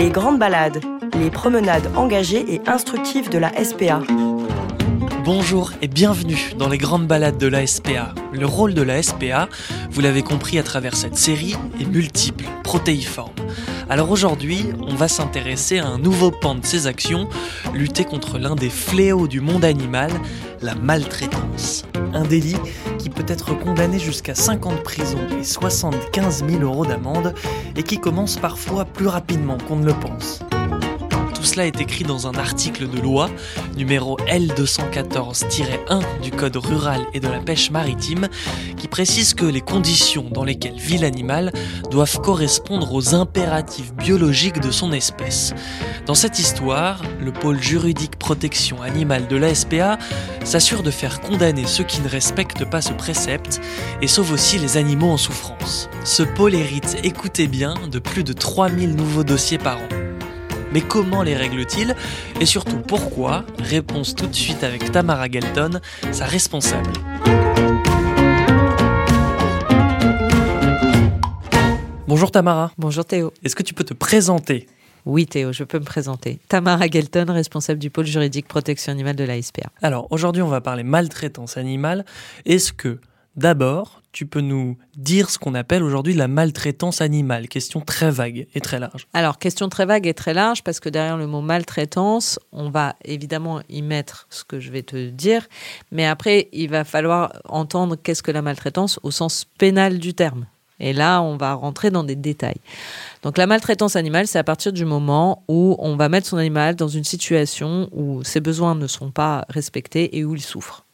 les grandes balades, les promenades engagées et instructives de la SPA. Bonjour et bienvenue dans les grandes balades de la SPA. Le rôle de la SPA, vous l'avez compris à travers cette série, est multiple, protéiforme. Alors aujourd'hui, on va s'intéresser à un nouveau pan de ses actions, lutter contre l'un des fléaux du monde animal, la maltraitance. Un délit qui peut être condamné jusqu'à 5 ans de prison et 75 000 € d'amende et qui commence parfois plus rapidement qu'on ne le pense. Tout cela est écrit dans un article de loi, numéro L214-1 du Code rural et de la pêche maritime, qui précise que les conditions dans lesquelles vit l'animal doivent correspondre aux impératifs biologiques de son espèce. Dans cette histoire, le pôle juridique protection animale de la SPA s'assure de faire condamner ceux qui ne respectent pas ce précepte et sauve aussi les animaux en souffrance. Ce pôle hérite, écoutez bien, de plus de 3000 nouveaux dossiers par an. Mais comment les règle-t-il et surtout pourquoi? Réponse tout de suite avec Tamara Guelton, sa responsable. Bonjour Tamara. Bonjour Théo. Est-ce que tu peux te présenter? Oui Théo, je peux me présenter. Tamara Guelton, responsable du pôle juridique protection animale de la SPA. Alors aujourd'hui on va parler maltraitance animale. Est-ce que d'abord tu peux nous dire ce qu'on appelle aujourd'hui la maltraitance animale? Question très vague et très large. Alors, question très vague et très large, parce que derrière le mot maltraitance, on va évidemment y mettre ce que je vais te dire, mais après, il va falloir entendre qu'est-ce que la maltraitance au sens pénal du terme. Et là, on va rentrer dans des détails. Donc, la maltraitance animale, c'est à partir du moment où on va mettre son animal dans une situation où ses besoins ne sont pas respectés et où il souffre.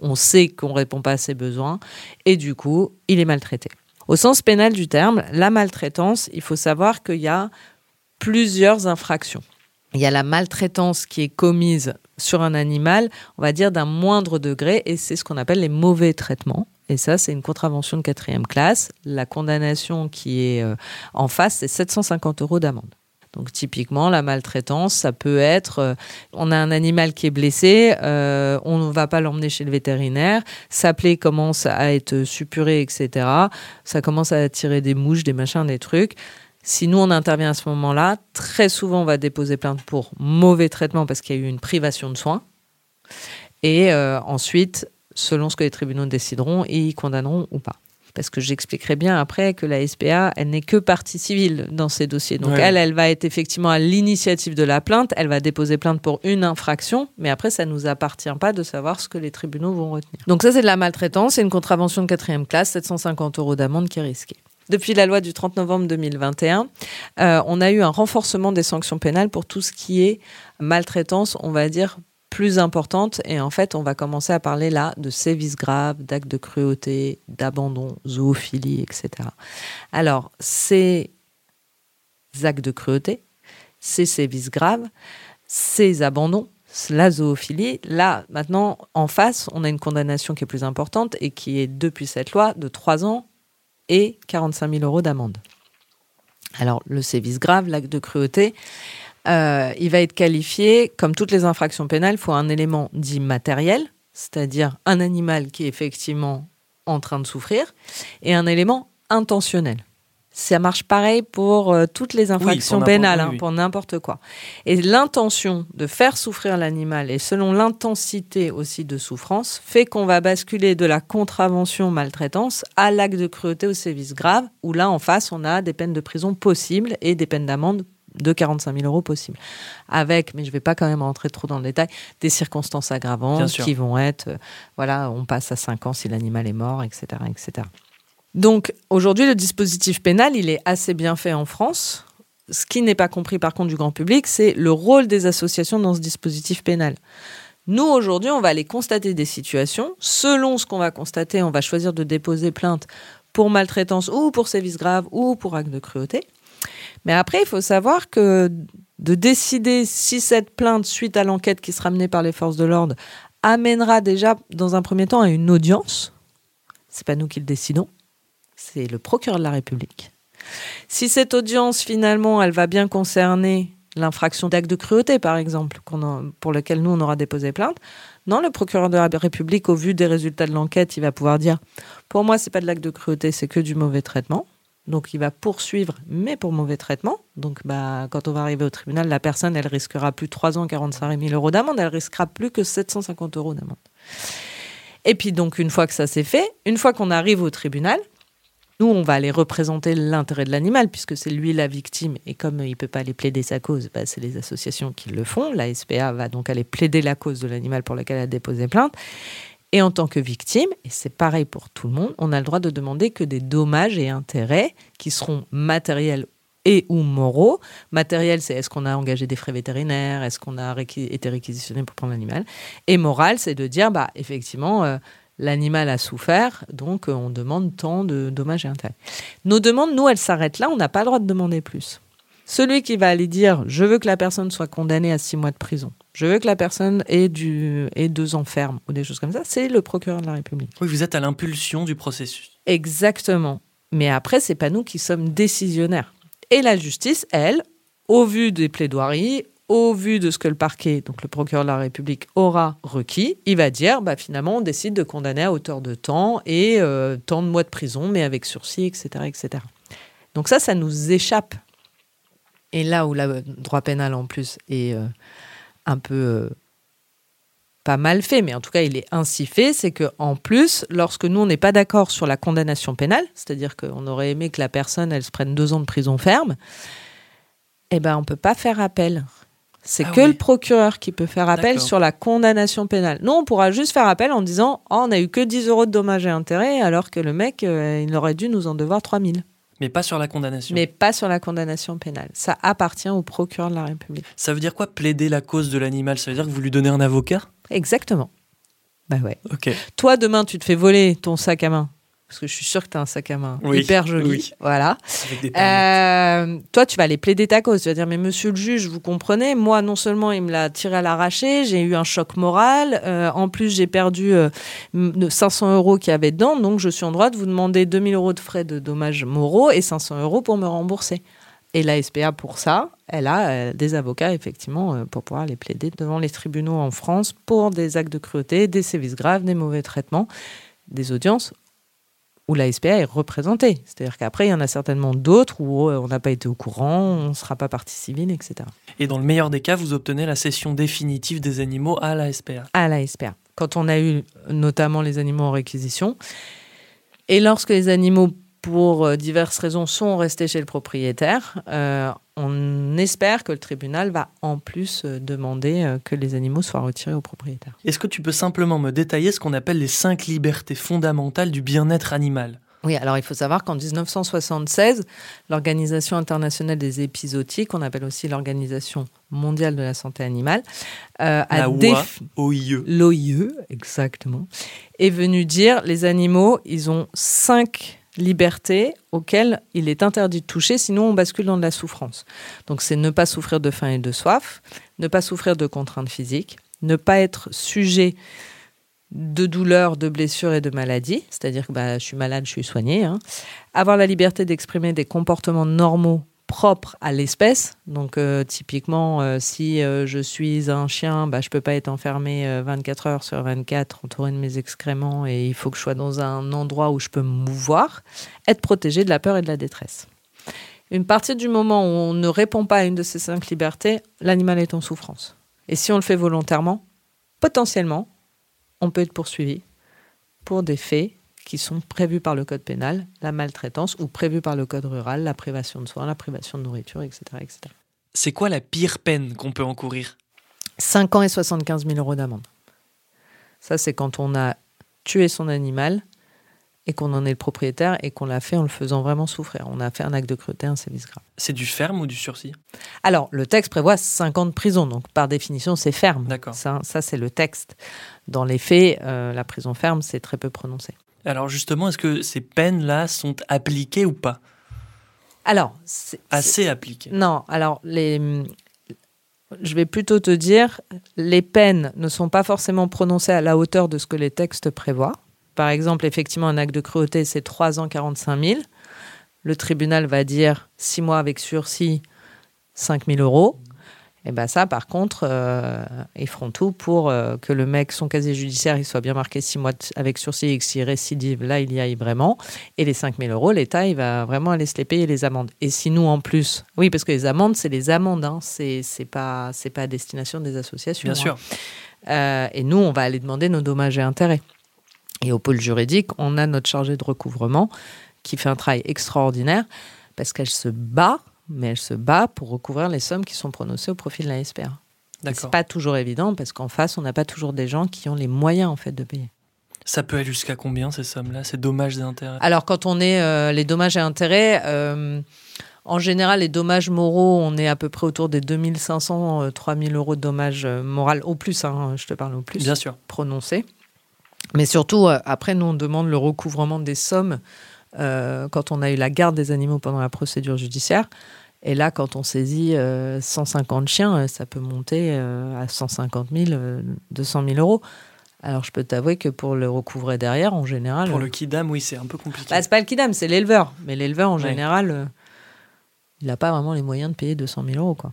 On sait qu'on ne répond pas à ses besoins et du coup, il est maltraité. Au sens pénal du terme, la maltraitance, il faut savoir qu'il y a plusieurs infractions. Il y a la maltraitance qui est commise sur un animal, on va dire d'un moindre degré, et c'est ce qu'on appelle les mauvais traitements. Et ça, c'est une contravention de 4e classe. La condamnation qui est en face, c'est 750 € d'amende. Donc typiquement, la maltraitance, ça peut être, on a un animal qui est blessé, on ne va pas l'emmener chez le vétérinaire, sa plaie commence à être suppurée, etc. Ça commence à attirer des mouches, des machins, des trucs. Si nous, on intervient à ce moment-là, très souvent, on va déposer plainte pour mauvais traitement parce qu'il y a eu une privation de soins. Et ensuite, selon ce que les tribunaux décideront, ils condamneront ou pas. Parce que j'expliquerai bien après que la SPA, elle n'est que partie civile dans ces dossiers. Donc elle va être effectivement à l'initiative de la plainte, elle va déposer plainte pour une infraction, mais après, ça ne nous appartient pas de savoir ce que les tribunaux vont retenir. Donc ça, c'est de la maltraitance, c'est une contravention de 4e classe, 750 € d'amende qui est risquée. Depuis la loi du 30 novembre 2021, on a eu un renforcement des sanctions pénales pour tout ce qui est maltraitance, on va dire, plus importante, et en fait on va commencer à parler là de sévices graves, d'actes de cruauté, d'abandon, zoophilie, etc. Alors ces actes de cruauté, ces sévices graves, ces abandons, la zoophilie, là maintenant en face on a une condamnation qui est plus importante et qui est depuis cette loi de 3 ans et 45 000 € d'amende. Alors le sévice grave, l'acte de cruauté, il va être qualifié, comme toutes les infractions pénales, il faut un élément dit matériel, c'est-à-dire un animal qui est effectivement en train de souffrir, et un élément intentionnel. Ça marche pareil pour toutes les infractions pénales, pour n'importe quoi. Et l'intention de faire souffrir l'animal, et selon l'intensité aussi de souffrance, fait qu'on va basculer de la contravention maltraitance à l'acte de cruauté au sévice grave, où là, en face, on a des peines de prison possibles et des peines d'amende de 45 000 € possible. Avec, mais je ne vais pas quand même rentrer trop dans le détail, des circonstances aggravantes qui vont être, on passe à 5 ans si l'animal est mort, etc., etc. Donc, aujourd'hui, le dispositif pénal, il est assez bien fait en France. Ce qui n'est pas compris, par contre, du grand public, c'est le rôle des associations dans ce dispositif pénal. Nous, aujourd'hui, on va aller constater des situations. Selon ce qu'on va constater, on va choisir de déposer plainte pour maltraitance ou pour sévices graves ou pour acte de cruauté. Mais après, il faut savoir que de décider si cette plainte, suite à l'enquête qui sera menée par les forces de l'ordre, amènera déjà, dans un premier temps, à une audience, c'est pas nous qui le décidons, c'est le procureur de la République. Si cette audience, finalement, elle va bien concerner l'infraction d'acte de cruauté, par exemple, pour laquelle nous, on aura déposé plainte, non, le procureur de la République, au vu des résultats de l'enquête, il va pouvoir dire « Pour moi, c'est pas de l'acte de cruauté, c'est que du mauvais traitement ». donc il va poursuivre, mais pour mauvais traitement. Donc quand on va arriver au tribunal, la personne, elle risquera plus 3 ans, 45 000 euros d'amende, elle risquera plus que 750 euros d'amende. Et puis donc, une fois que ça c'est fait, une fois qu'on arrive au tribunal, nous, on va aller représenter l'intérêt de l'animal, puisque c'est lui la victime, et comme il ne peut pas aller plaider sa cause, c'est les associations qui le font. La SPA va donc aller plaider la cause de l'animal pour laquelle elle a déposé plainte. Et en tant que victime, et c'est pareil pour tout le monde, on a le droit de demander que des dommages et intérêts qui seront matériels et ou moraux. Matériel, c'est est-ce qu'on a engagé des frais vétérinaires, est-ce qu'on a été réquisitionné pour prendre l'animal. Et moral, c'est de dire, effectivement, l'animal a souffert, donc on demande tant de dommages et intérêts. Nos demandes, nous, elles s'arrêtent là, on n'a pas le droit de demander plus. Celui qui va aller dire « je veux que la personne soit condamnée à 6 mois de prison », je veux que la personne ait 2 ans ferme ou des choses comme ça, c'est le procureur de la République. Oui, vous êtes à l'impulsion du processus. Exactement. Mais après, c'est pas nous qui sommes décisionnaires. Et la justice, elle, au vu des plaidoiries, au vu de ce que le parquet, donc le procureur de la République, aura requis, il va dire, finalement, on décide de condamner à hauteur de temps et tant de mois de prison, mais avec sursis, etc., etc. Donc ça nous échappe. Et là où le droit pénal, en plus, est un peu pas mal fait, mais en tout cas, il est ainsi fait, c'est qu'en plus, lorsque nous, on n'est pas d'accord sur la condamnation pénale, c'est-à-dire qu'on aurait aimé que la personne, elle se prenne 2 ans de prison ferme, on ne peut pas faire appel. C'est le procureur qui peut faire appel sur la condamnation pénale. Nous, on pourra juste faire appel en disant « on n'a eu que 10 euros de dommages et intérêts, alors que le mec, il aurait dû nous en devoir 3 000 ». Mais pas sur la condamnation. Mais pas sur la condamnation pénale. Ça appartient au procureur de la République. Ça veut dire quoi, plaider la cause de l'animal ? Ça veut dire que vous lui donnez un avocat ? Exactement. Ouais. Ok. Toi, demain, tu te fais voler ton sac à main. Parce que je suis sûre que tu as un sac à main hyper joli. Oui. Voilà. Avec des toi, tu vas aller plaider ta cause. Tu vas dire, mais monsieur le juge, vous comprenez, moi, non seulement il me l'a tiré à l'arraché, j'ai eu un choc moral, en plus, j'ai perdu 500 euros qu'il y avait dedans, donc je suis en droit de vous demander 2000 euros de frais de dommages moraux et 500 euros pour me rembourser. Et la SPA, pour ça, elle a des avocats, effectivement, pour pouvoir les plaider devant les tribunaux en France pour des actes de cruauté, des sévices graves, des mauvais traitements, des audiences où la SPA est représentée. C'est-à-dire qu'après, il y en a certainement d'autres où on n'a pas été au courant, on ne sera pas partie civile, etc. Et dans le meilleur des cas, vous obtenez la cession définitive des animaux à la SPA. À la SPA. Quand on a eu notamment les animaux en réquisition, et lorsque les animaux, pour diverses raisons, sont restés chez le propriétaire, on espère que le tribunal va en plus demander que les animaux soient retirés au propriétaire. Est-ce que tu peux simplement me détailler ce qu'on appelle les 5 libertés fondamentales du bien-être animal ? Oui, alors il faut savoir qu'en 1976, l'Organisation internationale des épizooties, qu'on appelle aussi l'Organisation mondiale de la santé animale, l'OIE, exactement, est venue dire les animaux, ils ont 5 liberté auquel il est interdit de toucher, sinon on bascule dans de la souffrance. Donc c'est ne pas souffrir de faim et de soif, ne pas souffrir de contraintes physiques, ne pas être sujet de douleurs, de blessures et de maladies, c'est-à-dire que je suis malade, je suis soigné, hein. Avoir la liberté d'exprimer des comportements normaux propre à l'espèce. Donc typiquement, si je suis un chien, je ne peux pas être enfermé 24 heures sur 24, entouré de mes excréments, et il faut que je sois dans un endroit où je peux me mouvoir. Être protégé de la peur et de la détresse. Une partie du moment où on ne répond pas à une de ces 5 libertés, l'animal est en souffrance. Et si on le fait volontairement, potentiellement, on peut être poursuivi pour des faits qui sont prévus par le code pénal, la maltraitance, ou prévus par le code rural, la privation de soins, la privation de nourriture, etc. etc. C'est quoi la pire peine qu'on peut encourir ? 5 ans et 75 000 euros d'amende. Ça, c'est quand on a tué son animal et qu'on en est le propriétaire et qu'on l'a fait en le faisant vraiment souffrir. On a fait un acte de cruauté, un sévice grave. C'est du ferme ou du sursis ? Alors, le texte prévoit 5 ans de prison, donc par définition, c'est ferme. D'accord. Ça, c'est le texte. Dans les faits, la prison ferme, c'est très peu prononcé. Alors justement, est-ce que ces peines-là sont appliquées ou pas ? Alors, assez appliquées. Non, alors je vais plutôt te dire, les peines ne sont pas forcément prononcées à la hauteur de ce que les textes prévoient. Par exemple, effectivement, un acte de cruauté, c'est 3 ans, 45 000. Le tribunal va dire 6 mois avec sursis, 5 000 euros. Et bien ça, par contre, ils feront tout pour que le mec, son casier judiciaire, il soit bien marqué 6 mois avec sursis et que s'il récidive, là, il y aille vraiment. Et les 5 000 €, l'État, il va vraiment aller se les payer, les amendes. Et si nous, en plus... Oui, parce que les amendes, c'est les amendes, hein. C'est pas à destination des associations. Bien sûr. Et nous, on va aller demander nos dommages et intérêts. Et au pôle juridique, on a notre chargée de recouvrement qui fait un travail extraordinaire parce qu'elle se bat, mais elle se bat pour recouvrir les sommes qui sont prononcées au profit de la SPA. D'accord. C'est pas toujours évident parce qu'en face, on n'a pas toujours des gens qui ont les moyens en fait de payer. Ça peut aller jusqu'à combien ces sommes-là, ces dommages et intérêts ? Alors quand on est les dommages et intérêts, en général les dommages moraux, on est à peu près autour des 2500, 3000 € de dommages moraux au plus, hein, je te parle au plus. Bien sûr. Prononcés. Mais surtout, après, nous, on demande le recouvrement des sommes quand on a eu la garde des animaux pendant la procédure judiciaire. Et là, quand on saisit 150 chiens, ça peut monter à 150 000, 200 000 euros. Alors, je peux t'avouer que pour le recouvrer derrière, en général... Pour le kidam, oui, c'est un peu compliqué. Bah, c'est pas le kidam, c'est l'éleveur. Mais l'éleveur, en général, il n'a pas vraiment les moyens de payer 200 000 euros. Quoi.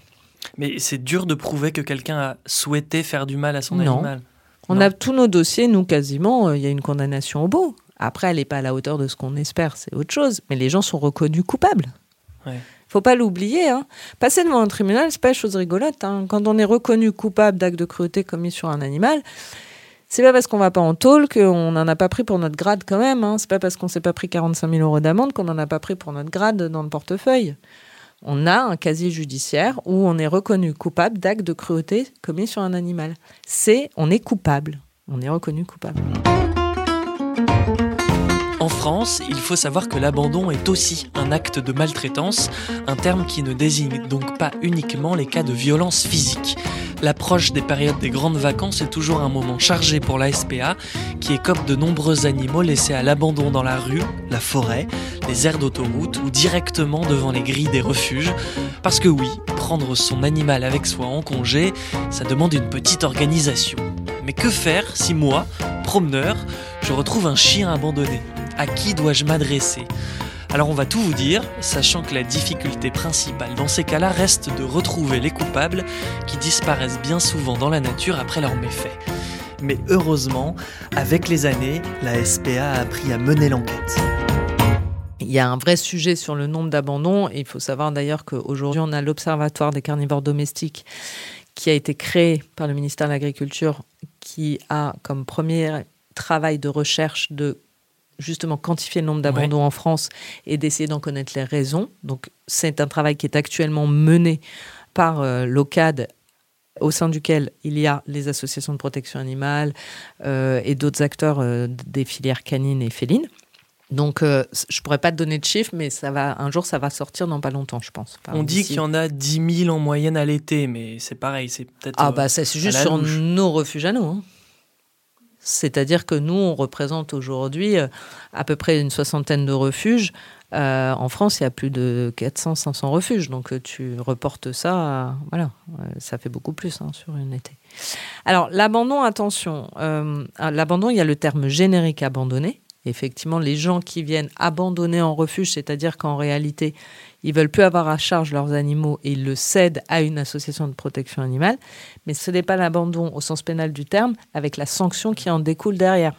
Mais c'est dur de prouver que quelqu'un a souhaité faire du mal à son animal. On a tous nos dossiers, nous, quasiment, il y a une condamnation au bout. Après, elle n'est pas à la hauteur de ce qu'on espère, c'est autre chose. Mais les gens sont reconnus coupables. Il ne faut pas l'oublier. Hein. Passer devant un tribunal, ce n'est pas une chose rigolote. Hein. Quand on est reconnu coupable d'actes de cruauté commis sur un animal, ce n'est pas parce qu'on ne va pas en tôle qu'on n'en a pas pris pour notre grade quand même. Hein. Ce n'est pas parce qu'on ne s'est pas pris 45 000 € d'amende qu'on n'en a pas pris pour notre grade dans le portefeuille. On a un casier judiciaire où on est reconnu coupable d'actes de cruauté commis sur un animal. On est coupable. On est reconnu coupable. En France, il faut savoir que l'abandon est aussi un acte de maltraitance, un terme qui ne désigne donc pas uniquement les cas de violence physique. L'approche des périodes des grandes vacances est toujours un moment chargé pour la SPA, qui écope de nombreux animaux laissés à l'abandon dans la rue, la forêt, les aires d'autoroute ou directement devant les grilles des refuges. Parce que oui, prendre son animal avec soi en congé, ça demande une petite organisation. Mais que faire si moi, promeneur, je retrouve un chien abandonné ? À qui dois-je m'adresser ? Alors on va tout vous dire, sachant que la difficulté principale dans ces cas-là reste de retrouver les coupables qui disparaissent bien souvent dans la nature après leurs méfaits. Mais heureusement, avec les années, la SPA a appris à mener l'enquête. Il y a un vrai sujet sur le nombre d'abandons. Il faut savoir d'ailleurs qu'aujourd'hui, on a l'Observatoire des carnivores domestiques qui a été créé par le ministère de l'Agriculture, qui a comme premier travail de recherche de justement quantifier le nombre d'abandons en France et d'essayer d'en connaître les raisons. Donc, c'est un travail qui est actuellement mené par l'OCAD, au sein duquel il y a les associations de protection animale et d'autres acteurs des filières canines et félines. Donc, je ne pourrais pas te donner de chiffres, mais un jour, ça va sortir dans pas longtemps, je pense. On dit qu'il y en a 10 000 en moyenne à l'été, mais c'est pareil, c'est peut-être... Ah bah, ça, c'est juste sur nos refuges à nous, hein. C'est-à-dire que nous, on représente aujourd'hui à peu près une 60aine de refuges. En France, il y a plus de 400-500 refuges. Donc, tu reportes ça, ça fait beaucoup plus sur une été. Alors, l'abandon, attention. L'abandon, il y a le terme générique abandonné. Effectivement, les gens qui viennent abandonner en refuge, c'est-à-dire qu'en réalité, ils ne veulent plus avoir à charge leurs animaux et ils le cèdent à une association de protection animale. Mais ce n'est pas l'abandon au sens pénal du terme, avec la sanction qui en découle derrière.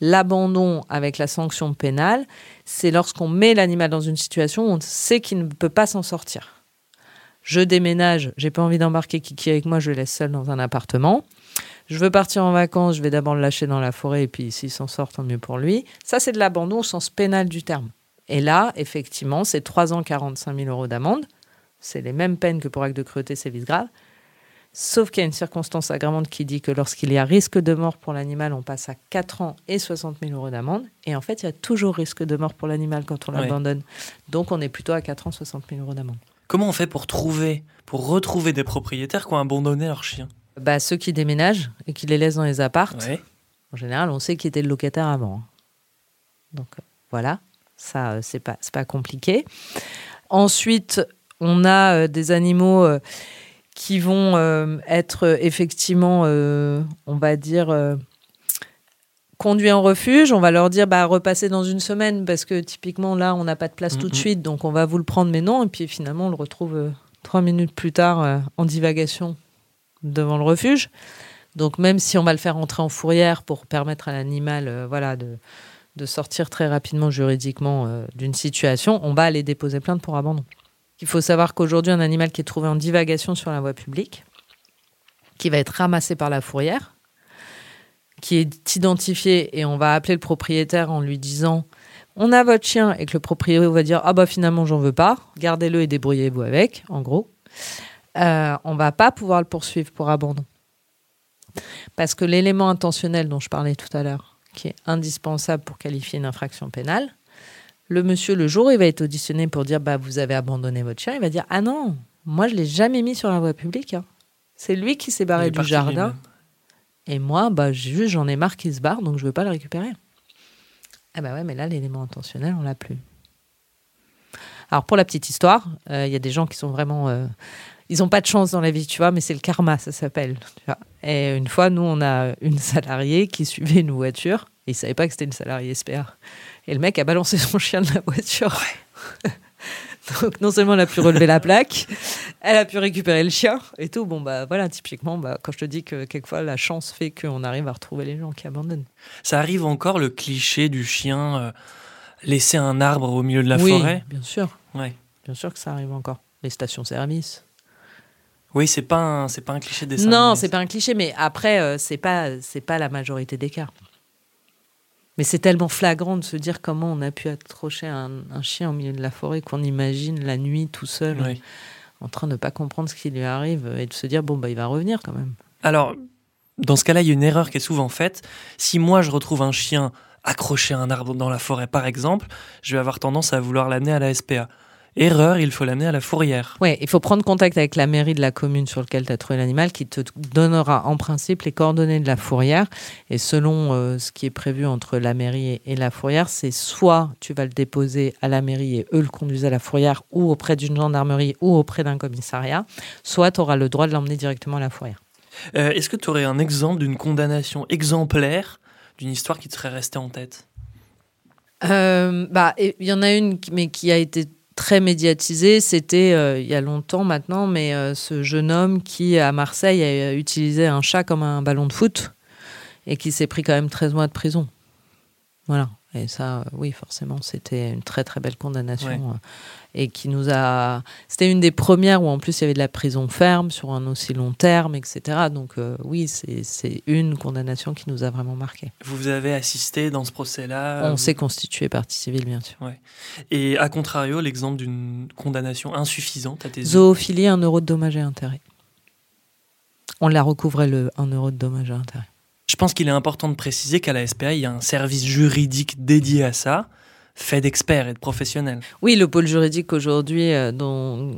L'abandon avec la sanction pénale, c'est lorsqu'on met l'animal dans une situation où on sait qu'il ne peut pas s'en sortir. Je déménage, je n'ai pas envie d'embarquer Kiki avec moi, je le laisse seul dans un appartement. Je veux partir en vacances, je vais d'abord le lâcher dans la forêt et puis s'il s'en sort, tant mieux pour lui. Ça, c'est de l'abandon au sens pénal du terme. Et là, effectivement, c'est 3 ans, 45 000 € d'amende. C'est les mêmes peines que pour acte de cruauté, sévice grave. Sauf qu'il y a une circonstance aggravante qui dit que lorsqu'il y a risque de mort pour l'animal, on passe à 4 ans et 60 000 € d'amende. Et en fait, il y a toujours risque de mort pour l'animal quand on l'abandonne. Donc, on est plutôt à 4 ans, 60 000 € d'amende. Comment on fait pour retrouver des propriétaires qui ont abandonné leur chien ? Bah, ceux qui déménagent et qui les laissent dans les appartes, en général, on sait qui était le locataire avant. Donc voilà, ça, c'est pas compliqué. Ensuite, on a des animaux qui vont être effectivement, on va dire, conduits en refuge. On va leur dire, repassez dans une semaine parce que typiquement, là, on n'a pas de place tout de suite, donc on va vous le prendre, mais non. Et puis finalement, on le retrouve 3 minutes plus tard en divagation devant le refuge. Donc même si on va le faire entrer en fourrière pour permettre à l'animal de sortir très rapidement juridiquement d'une situation, on va aller déposer plainte pour abandon. Il faut savoir qu'aujourd'hui, un animal qui est trouvé en divagation sur la voie publique, qui va être ramassé par la fourrière, qui est identifié, et on va appeler le propriétaire en lui disant « On a votre chien » et que le propriétaire va dire « Ah bah finalement, j'en veux pas, gardez-le et débrouillez-vous avec », en gros. On va pas pouvoir le poursuivre pour abandon. Parce que l'élément intentionnel dont je parlais tout à l'heure, qui est indispensable pour qualifier une infraction pénale, le monsieur, le jour où il va être auditionné pour dire « bah vous avez abandonné votre chien », il va dire « Ah non, moi je ne l'ai jamais mis sur la voie publique. Hein. C'est lui qui s'est barré du jardin. Lui-même. Et moi, bah, juste j'en ai marre qu'il se barre, donc je ne veux pas le récupérer. » Ah bah ouais, mais là, l'élément intentionnel, on ne l'a plus. Alors pour la petite histoire, y a des gens qui sont vraiment... ils n'ont pas de chance dans la vie, tu vois, mais c'est le karma, ça s'appelle. Tu vois. Et une fois, nous, on a une salariée qui suivait une voiture. Et il ne savait pas que c'était une salariée SPA. Et le mec a balancé son chien de la voiture. Donc non seulement elle a pu relever la plaque, elle a pu récupérer le chien et tout. Bon bah voilà, typiquement, quand je te dis que quelquefois la chance fait qu'on arrive à retrouver les gens qui abandonnent. Ça arrive encore le cliché du chien laisser un arbre au milieu de la forêt ? Oui, bien sûr. Ouais. Bien sûr que ça arrive encore. Les stations-service. Oui, c'est pas un cliché des services. Non, c'est pas un cliché, mais après c'est pas la majorité des cas. Mais c'est tellement flagrant de se dire comment on a pu accrocher un chien au milieu de la forêt qu'on imagine la nuit tout seul, oui, en train de ne pas comprendre ce qui lui arrive et de se dire, bon, bah, il va revenir quand même. Alors, dans ce cas-là, il y a une erreur qui est souvent faite. Si moi, je retrouve un chien accroché à un arbre dans la forêt, par exemple, je vais avoir tendance à vouloir l'amener à la SPA. Erreur, il faut l'amener à la fourrière. Oui, il faut prendre contact avec la mairie de la commune sur laquelle tu as trouvé l'animal qui te donnera en principe les coordonnées de la fourrière. Et selon ce qui est prévu entre la mairie et la fourrière, c'est soit tu vas le déposer à la mairie et eux le conduisent à la fourrière ou auprès d'une gendarmerie ou auprès d'un commissariat, soit tu auras le droit de l'emmener directement à la fourrière. Est-ce que tu aurais un exemple d'une condamnation exemplaire, d'une histoire qui te serait restée en tête ? Il y en a une mais qui a été... très médiatisé, c'était il y a longtemps maintenant, mais ce jeune homme qui, à Marseille, a utilisé un chat comme un ballon de foot et qui s'est pris quand même 13 mois de prison. Voilà. Et ça, oui, forcément, c'était une très, très belle condamnation. Ouais. Et qui nous a... C'était une des premières où, en plus, il y avait de la prison ferme sur un aussi long terme, etc. Donc, oui, c'est une condamnation qui nous a vraiment marqués. Vous avez assisté dans ce procès-là ? On s'est constitué partie civile, bien sûr. Ouais. Et, à contrario, l'exemple d'une condamnation insuffisante à tes yeux ? Zoophilie, 1 euro de dommages et intérêts. On l'a recouvré, le 1 euro de dommages et intérêts. Je pense qu'il est important de préciser qu'à la SPA, il y a un service juridique dédié à ça, fait d'experts et de professionnels. Oui, le pôle juridique aujourd'hui dont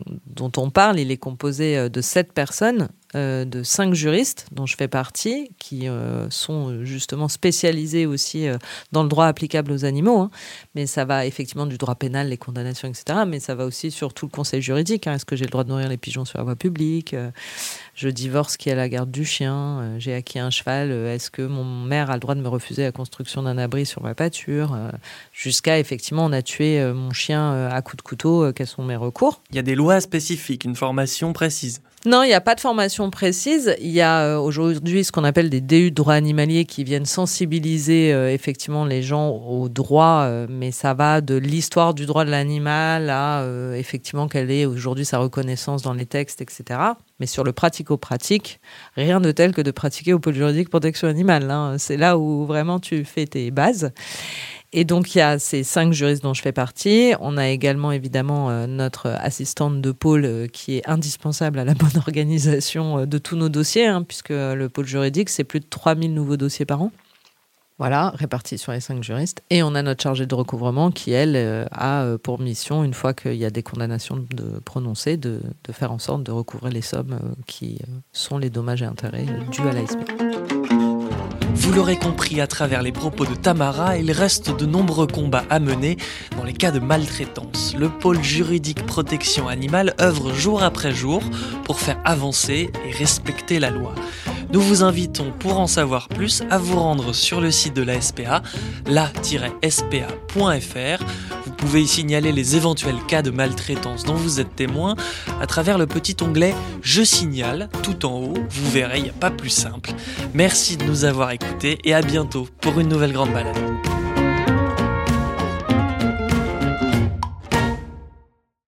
on parle, il est composé de 7 personnes, de 5 juristes dont je fais partie, qui sont justement spécialisés aussi dans le droit applicable aux animaux. Hein. Mais ça va effectivement du droit pénal, les condamnations, etc. Mais ça va aussi sur tout le conseil juridique. Hein. Est-ce que j'ai le droit de nourrir les pigeons sur la voie publique ? Je divorce, qui est à la garde du chien ? J'ai acquis un cheval. Est-ce que mon maire a le droit de me refuser la construction d'un abri sur ma pâture ? Jusqu'à, effectivement, on a tué mon chien à coups de couteau. Quels sont mes recours ? Il y a des lois spécifiques, une formation précise. Non, il n'y a pas de formation précise. Il y a aujourd'hui ce qu'on appelle des DU de droit animalier qui viennent sensibiliser effectivement les gens au droit, mais ça va de l'histoire du droit de l'animal à effectivement quelle est aujourd'hui sa reconnaissance dans les textes, etc. Mais sur le pratico-pratique, rien de tel que de pratiquer au pôle juridique protection animale. Hein. C'est là où vraiment tu fais tes bases. Et donc, il y a ces 5 juristes dont je fais partie. On a également, évidemment, notre assistante de pôle qui est indispensable à la bonne organisation de tous nos dossiers, hein, puisque le pôle juridique, c'est plus de 3000 nouveaux dossiers par an. Voilà, répartis sur les 5 juristes. Et on a notre chargée de recouvrement qui, elle, a pour mission, une fois qu'il y a des condamnations de prononcées, de faire en sorte de recouvrer les sommes qui sont les dommages et intérêts dus à la SPA. Vous l'aurez compris à travers les propos de Tamara, il reste de nombreux combats à mener dans les cas de maltraitance. Le pôle juridique protection animale œuvre jour après jour pour faire avancer et respecter la loi. Nous vous invitons, pour en savoir plus, à vous rendre sur le site de la SPA, la-spa.fr. Vous pouvez y signaler les éventuels cas de maltraitance dont vous êtes témoin à travers le petit onglet « Je signale » tout en haut. Vous verrez, il n'y a pas plus simple. Merci de nous avoir écoutés et à bientôt pour une nouvelle grande balade.